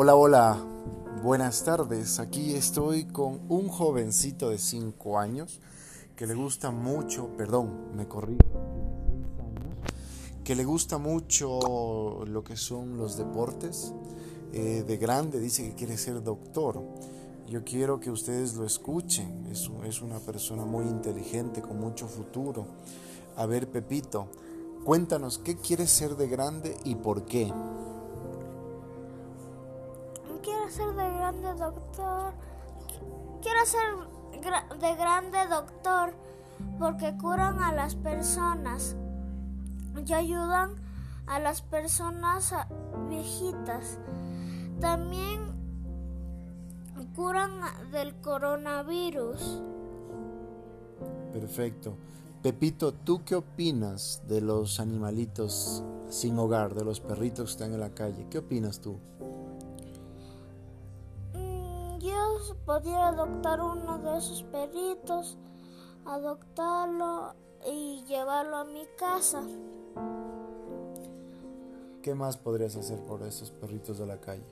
Hola, hola, buenas tardes. Aquí estoy con un jovencito de 5 años que le gusta mucho, que le gusta mucho lo que son los deportes. De grande dice que quiere ser doctor. Yo quiero que ustedes lo escuchen. Es una persona muy inteligente, con mucho futuro. A ver, Pepito, cuéntanos, ¿qué quieres ser de grande y por qué? Quiero ser de grande doctor. Quiero ser de grande doctor porque curan a las personas y ayudan a las personas viejitas. También curan del coronavirus. Perfecto. Pepito, ¿tú qué opinas de los animalitos sin hogar, de los perritos que están en la calle? ¿Qué opinas tú? Yo podría adoptar uno de esos perritos, adoptarlo y llevarlo a mi casa. ¿Qué más podrías hacer por esos perritos de la calle?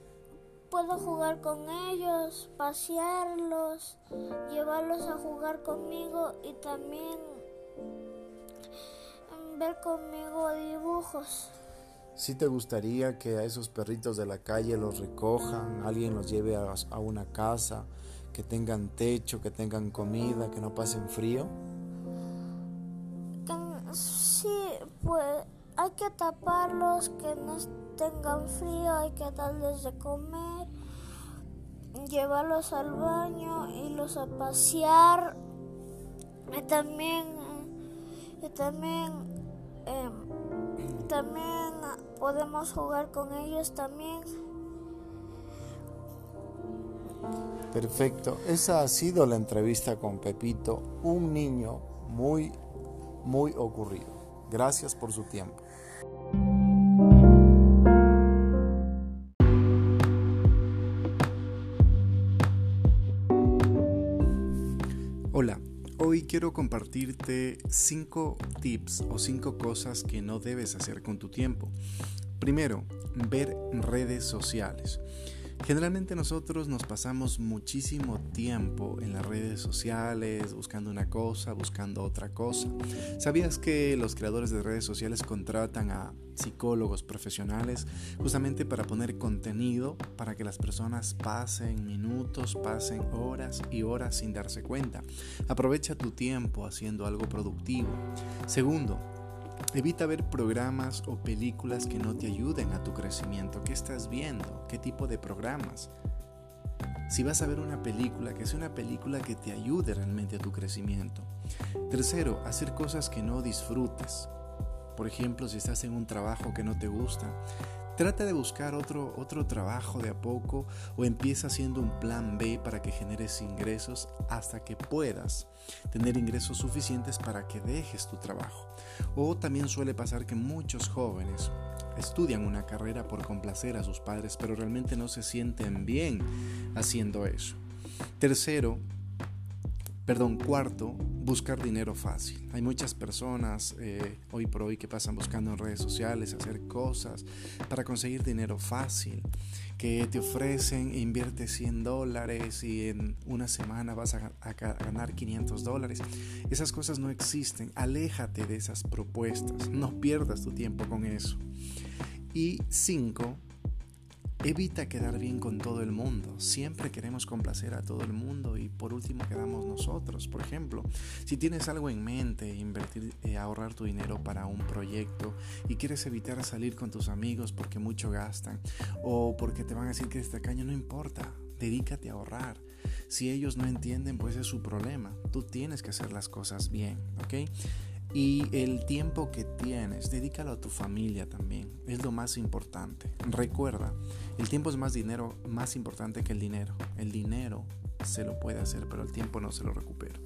Puedo jugar con ellos, pasearlos, llevarlos a jugar conmigo y también ver conmigo dibujos. ¿Sí te gustaría que a esos perritos de la calle los recojan, alguien los lleve a una casa, que tengan techo, que tengan comida, que no pasen frío? Sí, pues hay que taparlos, que no tengan frío, hay que darles de comer, llevarlos al baño, irlos a pasear, y también podemos jugar con ellos también. Perfecto. Esa ha sido la entrevista con Pepito, un niño muy, muy ocurrido. Gracias por su tiempo. Hola, hoy quiero compartirte 5 tips o 5 cosas que no debes hacer con tu tiempo. Primero, ver redes sociales. Generalmente nosotros nos pasamos muchísimo tiempo en las redes sociales, buscando una cosa, buscando otra cosa. ¿Sabías que los creadores de redes sociales contratan a psicólogos profesionales justamente para poner contenido para que las personas pasen minutos, pasen horas y horas sin darse cuenta? Aprovecha tu tiempo haciendo algo productivo. Segundo, evita ver programas o películas que no te ayuden a tu crecimiento. ¿Qué estás viendo? ¿Qué tipo de programas? Si vas a ver una película, que sea una película que te ayude realmente a tu crecimiento. Tercero, hacer cosas que no disfrutas. Por ejemplo, si estás en un trabajo que no te gusta, trata de buscar otro trabajo de a poco o empieza haciendo un plan B para que generes ingresos hasta que puedas tener ingresos suficientes para que dejes tu trabajo. O también suele pasar que muchos jóvenes estudian una carrera por complacer a sus padres, pero realmente no se sienten bien haciendo eso. Cuarto, buscar dinero fácil. Hay muchas personas hoy por hoy que pasan buscando en redes sociales hacer cosas para conseguir dinero fácil, que te ofrecen invierte $100 y en una semana vas a ganar $500. Esas cosas no existen. Aléjate de esas propuestas. No pierdas tu tiempo con eso. Y 5, evita quedar bien con todo el mundo. Siempre queremos complacer a todo el mundo y por último quedamos nosotros. Por ejemplo, si tienes algo en mente, ahorrar tu dinero para un proyecto y quieres evitar salir con tus amigos porque mucho gastan o porque te van a decir que eres tacaño, no importa, dedícate a ahorrar. Si ellos no entienden, pues es su problema. Tú tienes que hacer las cosas bien, ¿ok? Y el tiempo que tienes, dedícalo a tu familia también. Es lo más importante. Recuerda, el tiempo es más importante que el dinero. El dinero se lo puede hacer, pero el tiempo no se lo recupera.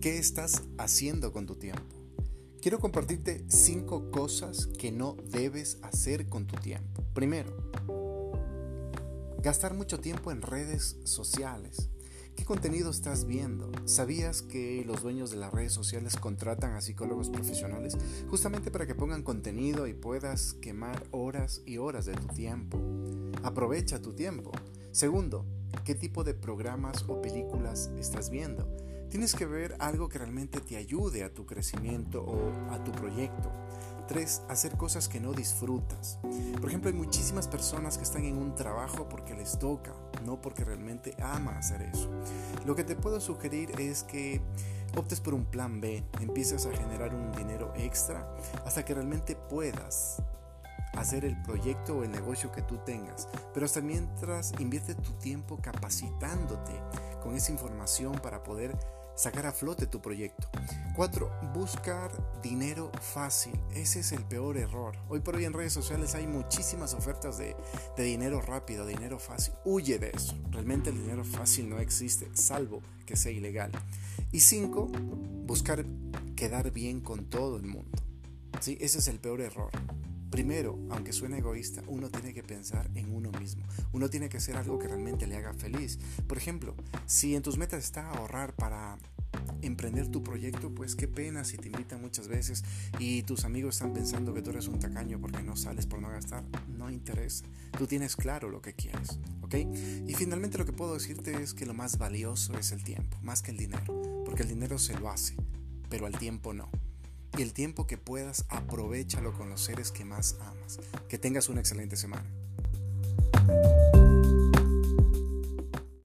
¿Qué estás haciendo con tu tiempo? Quiero compartirte 5 cosas que no debes hacer con tu tiempo. Primero, gastar mucho tiempo en redes sociales. ¿Qué contenido estás viendo? ¿Sabías que los dueños de las redes sociales contratan a psicólogos profesionales justamente para que pongan contenido y puedas quemar horas y horas de tu tiempo? Aprovecha tu tiempo. Segundo, ¿qué tipo de programas o películas estás viendo? Tienes que ver algo que realmente te ayude a tu crecimiento o a tu proyecto. 3. Hacer cosas que no disfrutas. Por ejemplo, hay muchísimas personas que están en un trabajo porque les toca, no porque realmente ama hacer eso. Lo que te puedo sugerir es que optes por un plan B, empiezas a generar un dinero extra hasta que realmente puedas hacer el proyecto o el negocio que tú tengas, pero hasta mientras invierte tu tiempo capacitándote con esa información para poder sacar a flote tu proyecto. 4. Buscar dinero fácil. Ese es el peor error. Hoy por hoy en redes sociales hay muchísimas ofertas de dinero rápido, dinero fácil. Huye de eso. Realmente el dinero fácil no existe, salvo que sea ilegal. Y 5. Buscar quedar bien con todo el mundo. ¿Sí? Ese es el peor error. Primero, aunque suene egoísta, uno tiene que pensar en uno mismo. Uno tiene que hacer algo que realmente le haga feliz. Por ejemplo, si en tus metas está ahorrar para emprender tu proyecto, pues qué pena si te invitan muchas veces y tus amigos están pensando que tú eres un tacaño porque no sales por no gastar. No interesa. Tú tienes claro lo que quieres, ¿ok? Y finalmente lo que puedo decirte es que lo más valioso es el tiempo, más que el dinero, porque el dinero se lo hace, pero al tiempo no. Y el tiempo que puedas, aprovéchalo con los seres que más amas. Que tengas una excelente semana.